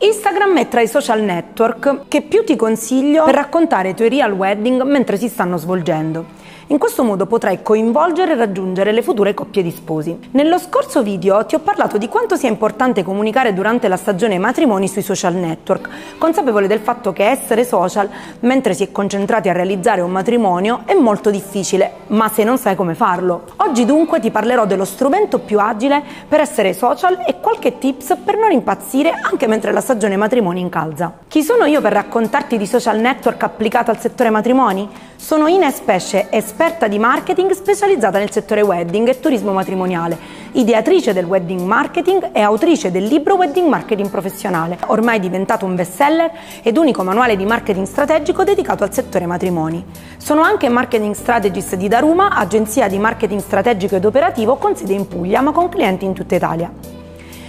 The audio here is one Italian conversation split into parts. Instagram è tra i social network che più ti consiglio per raccontare i tuoi real wedding mentre si stanno svolgendo. In questo modo potrai coinvolgere e raggiungere le future coppie di sposi. Nello scorso video ti ho parlato di quanto sia importante comunicare durante la stagione matrimoni sui social network, consapevole del fatto che essere social, mentre si è concentrati a realizzare un matrimonio, è molto difficile, ma se non sai come farlo. Oggi dunque ti parlerò dello strumento più agile per essere social e qualche tips per non impazzire anche mentre la stagione matrimoni incalza. Chi sono io per raccontarti di social network applicato al settore matrimoni? Sono Ines Pesce, esperta di marketing specializzata nel settore wedding e turismo matrimoniale, ideatrice del wedding marketing e autrice del libro Wedding Marketing Professionale, ormai diventato un best seller ed unico manuale di marketing strategico dedicato al settore matrimoni. Sono anche marketing strategist di Daruma, agenzia di marketing strategico ed operativo con sede in Puglia ma con clienti in tutta Italia.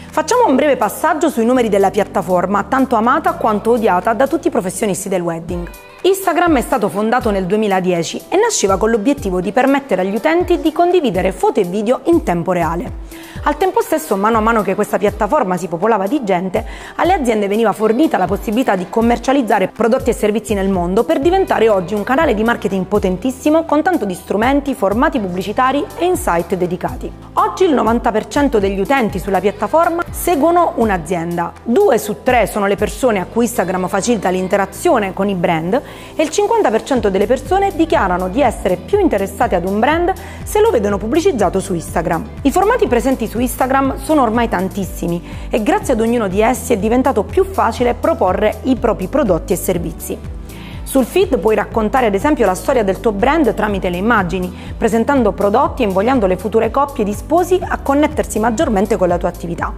Facciamo un breve passaggio sui numeri della piattaforma, tanto amata quanto odiata da tutti i professionisti del wedding. Instagram è stato fondato nel 2010 e nasceva con l'obiettivo di permettere agli utenti di condividere foto e video in tempo reale. Al tempo stesso, mano a mano che questa piattaforma si popolava di gente, alle aziende veniva fornita la possibilità di commercializzare prodotti e servizi nel mondo per diventare oggi un canale di marketing potentissimo con tanto di strumenti, formati pubblicitari e insight dedicati. Oggi il 90% degli utenti sulla piattaforma seguono un'azienda. 2 su 3 sono le persone a cui Instagram facilita l'interazione con i brand e il 50% delle persone dichiarano di essere più interessate ad un brand se lo vedono pubblicizzato su Instagram. I formati presenti su Instagram sono ormai tantissimi e grazie ad ognuno di essi è diventato più facile proporre i propri prodotti e servizi. Sul feed puoi raccontare ad esempio la storia del tuo brand tramite le immagini, presentando prodotti e invogliando le future coppie di sposi a connettersi maggiormente con la tua attività.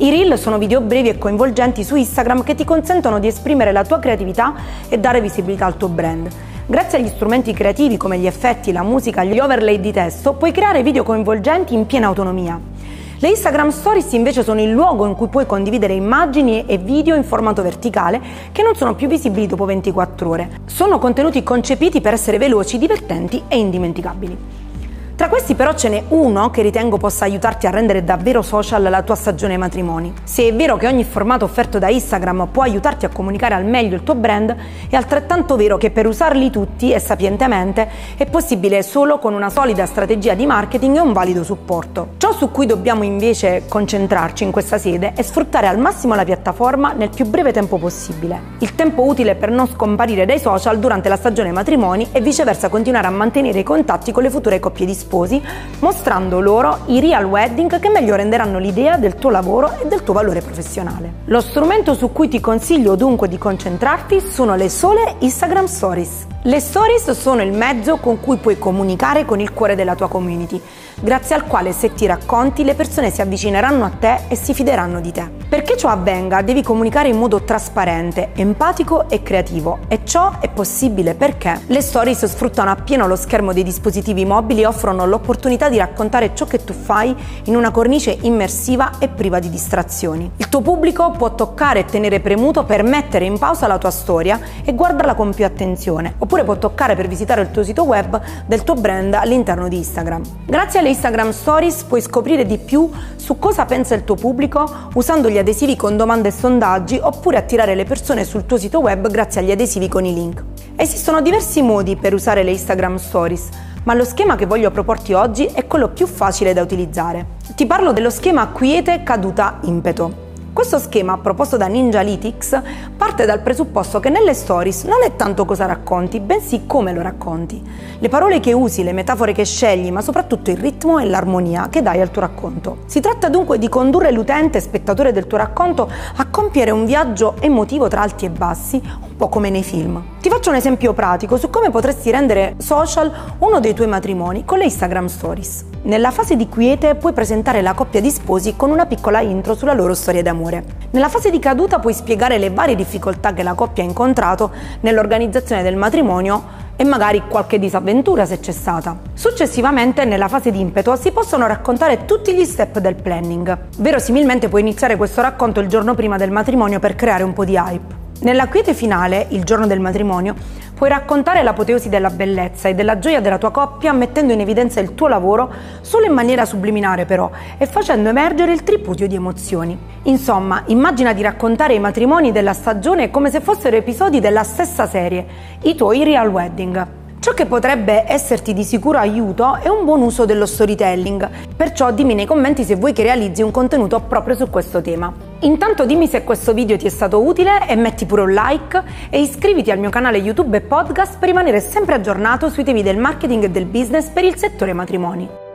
I Reel sono video brevi e coinvolgenti su Instagram che ti consentono di esprimere la tua creatività e dare visibilità al tuo brand. Grazie agli strumenti creativi come gli effetti, la musica, gli overlay di testo, puoi creare video coinvolgenti in piena autonomia. Le Instagram Stories invece sono il luogo in cui puoi condividere immagini e video in formato verticale che non sono più visibili dopo 24 ore. Sono contenuti concepiti per essere veloci, divertenti e indimenticabili. Tra questi però ce n'è uno che ritengo possa aiutarti a rendere davvero social la tua stagione matrimoni. Se è vero che ogni formato offerto da Instagram può aiutarti a comunicare al meglio il tuo brand, è altrettanto vero che per usarli tutti e sapientemente è possibile solo con una solida strategia di marketing e un valido supporto. Ciò su cui dobbiamo invece concentrarci in questa sede è sfruttare al massimo la piattaforma nel più breve tempo possibile. Il tempo utile per non scomparire dai social durante la stagione matrimoni e viceversa continuare a mantenere i contatti con le future coppie di sposi, mostrando loro i real wedding che meglio renderanno l'idea del tuo lavoro e del tuo valore professionale. Lo strumento su cui ti consiglio dunque di concentrarti sono le sole Instagram Stories. Le Stories sono il mezzo con cui puoi comunicare con il cuore della tua community, grazie al quale se ti racconti le persone si avvicineranno a te e si fideranno di te. Perché ciò avvenga devi comunicare in modo trasparente, empatico e creativo, e ciò è possibile perché le Stories sfruttano appieno lo schermo dei dispositivi mobili e offrono l'opportunità di raccontare ciò che tu fai in una cornice immersiva e priva di distrazioni. Il tuo pubblico può toccare e tenere premuto per mettere in pausa la tua storia e guardarla con più attenzione, oppure può toccare per visitare il tuo sito web del tuo brand all'interno di Instagram. Grazie alle Instagram Stories puoi scoprire di più su cosa pensa il tuo pubblico usando gli adesivi con domande e sondaggi, oppure attirare le persone sul tuo sito web grazie agli adesivi con i link. Esistono diversi modi per usare le Instagram Stories, ma lo schema che voglio proporti oggi è quello più facile da utilizzare. Ti parlo dello schema quiete caduta impeto. Questo schema, proposto da Ninja Litix, parte dal presupposto che nelle stories non è tanto cosa racconti, bensì come lo racconti. Le parole che usi, le metafore che scegli, ma soprattutto il ritmo e l'armonia che dai al tuo racconto. Si tratta dunque di condurre l'utente, spettatore del tuo racconto, a compiere un viaggio emotivo tra alti e bassi, un po' come nei film. Ti faccio un esempio pratico su come potresti rendere social uno dei tuoi matrimoni con le Instagram Stories. Nella fase di quiete puoi presentare la coppia di sposi con una piccola intro sulla loro storia d'amore. Nella fase di caduta puoi spiegare le varie difficoltà che la coppia ha incontrato nell'organizzazione del matrimonio e magari qualche disavventura se c'è stata. Successivamente, nella fase di impeto, si possono raccontare tutti gli step del planning. Verosimilmente puoi iniziare questo racconto il giorno prima del matrimonio per creare un po' di hype. Nella quiete finale, il giorno del matrimonio, Puoi raccontare l'apoteosi della bellezza e della gioia della tua coppia mettendo in evidenza il tuo lavoro solo in maniera subliminare però e facendo emergere il tripudio di emozioni. Insomma, immagina di raccontare i matrimoni della stagione come se fossero episodi della stessa serie, i tuoi real wedding. Ciò che potrebbe esserti di sicuro aiuto è un buon uso dello storytelling, perciò dimmi nei commenti se vuoi che realizzi un contenuto proprio su questo tema. Intanto dimmi se questo video ti è stato utile e metti pure un like e iscriviti al mio canale YouTube e podcast per rimanere sempre aggiornato sui temi del marketing e del business per il settore matrimoni.